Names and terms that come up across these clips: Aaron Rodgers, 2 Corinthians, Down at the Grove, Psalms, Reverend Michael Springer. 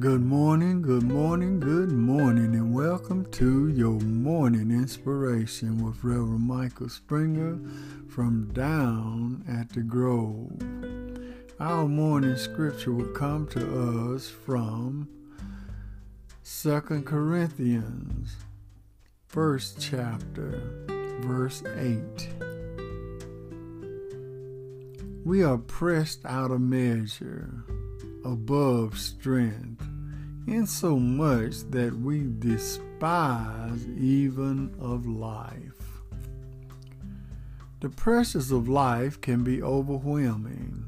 Good morning, and welcome to your morning inspiration with Reverend Michael Springer from Down at the Grove. Our morning scripture will come to us from 2 Corinthians, 1st chapter, verse 8. We are pressed out of measure, above strength, insomuch that we despise even of life. The pressures of life can be overwhelming.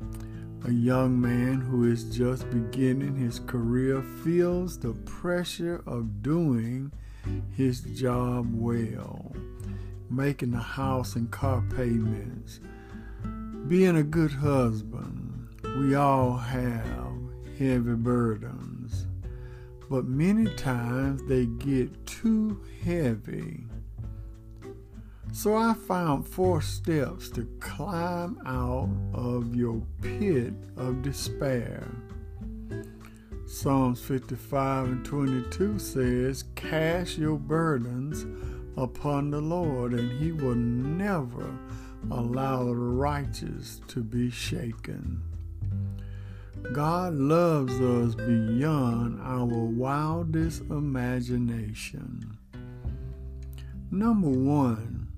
A young man who is just beginning his career feels the pressure of doing his job well, making the house and car payments, being a good husband. We all have heavy burdens, but many times they get too heavy. So I found 4 steps to climb out of your pit of despair. Psalms 55:22 says, "Cast your burdens upon the Lord, and he will never allow the righteous to be shaken." God loves us beyond our wildest imagination. Number 1,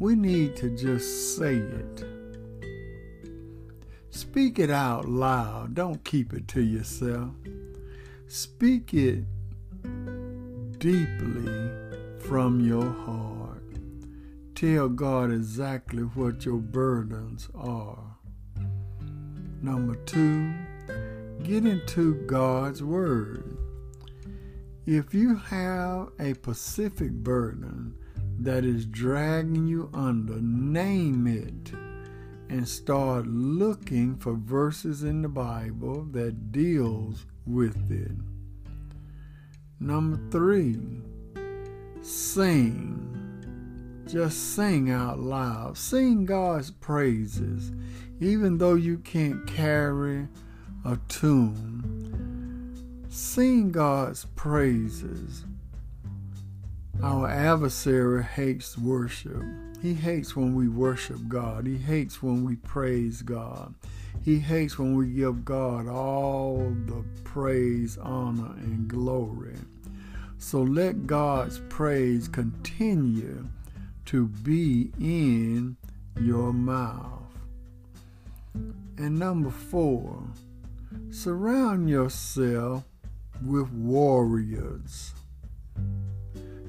we need to just say it. Speak it out loud. Don't keep it to yourself. Speak it deeply from your heart. Tell God exactly what your burdens are. Number 2, get into God's Word. If you have a specific burden that is dragging you under, name it and start looking for verses in the Bible that deals with it. Number 3, sing. Just sing out loud. Sing God's praises. Even though you can't carry a tune, sing God's praises. Our adversary hates worship. He hates when we worship God. He hates when we praise God. He hates when we give God all the praise, honor, and glory. So let God's praise continue to be in your mouth. And number 4, surround yourself with warriors.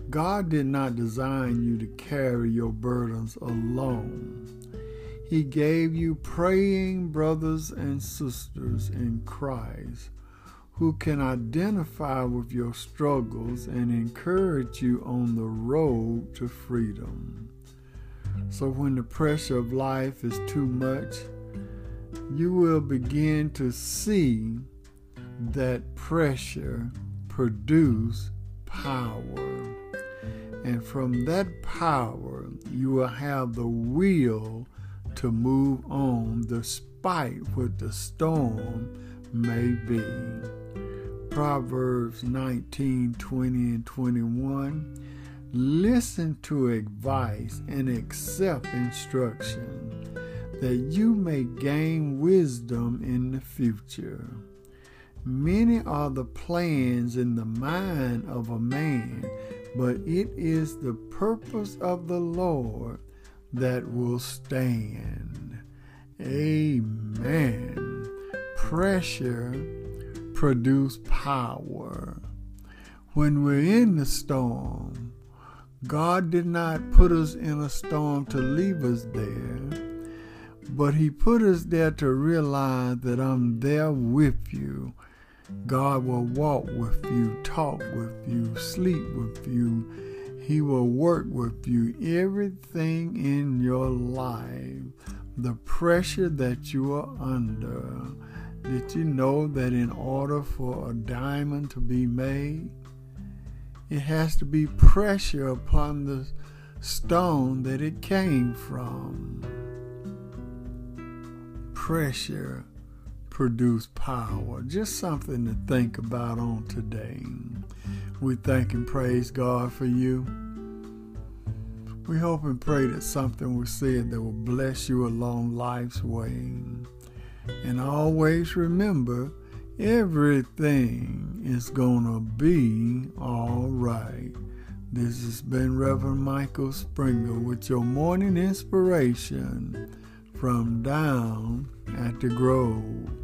God did not design you to carry your burdens alone. He gave you praying brothers and sisters in Christ who can identify with your struggles and encourage you on the road to freedom. So when the pressure of life is too much, you will begin to see that pressure produce power. And from that power, you will have the will to move on despite what the storm may be. Proverbs 19, 20, and 21. Listen to advice and accept instruction, that you may gain wisdom in the future. Many are the plans in the mind of a man, but it is the purpose of the Lord that will stand. Amen. Pressure produces power. When we're in the storm, God did not put us in a storm to leave us there, but he put us there to realize that I'm there with you. God will walk with you, talk with you, sleep with you. He will work with you. Everything in your life, the pressure that you are under. Did you know that in order for a diamond to be made, it has to be pressure upon the stone that it came from? Pressure produce power. Just something to think about on today. We thank and praise God for you. We hope and pray that something was said that will bless you along life's way. And always remember, everything is going to be all right. This has been Reverend Michael Springer with your morning inspiration from Down at the Grove.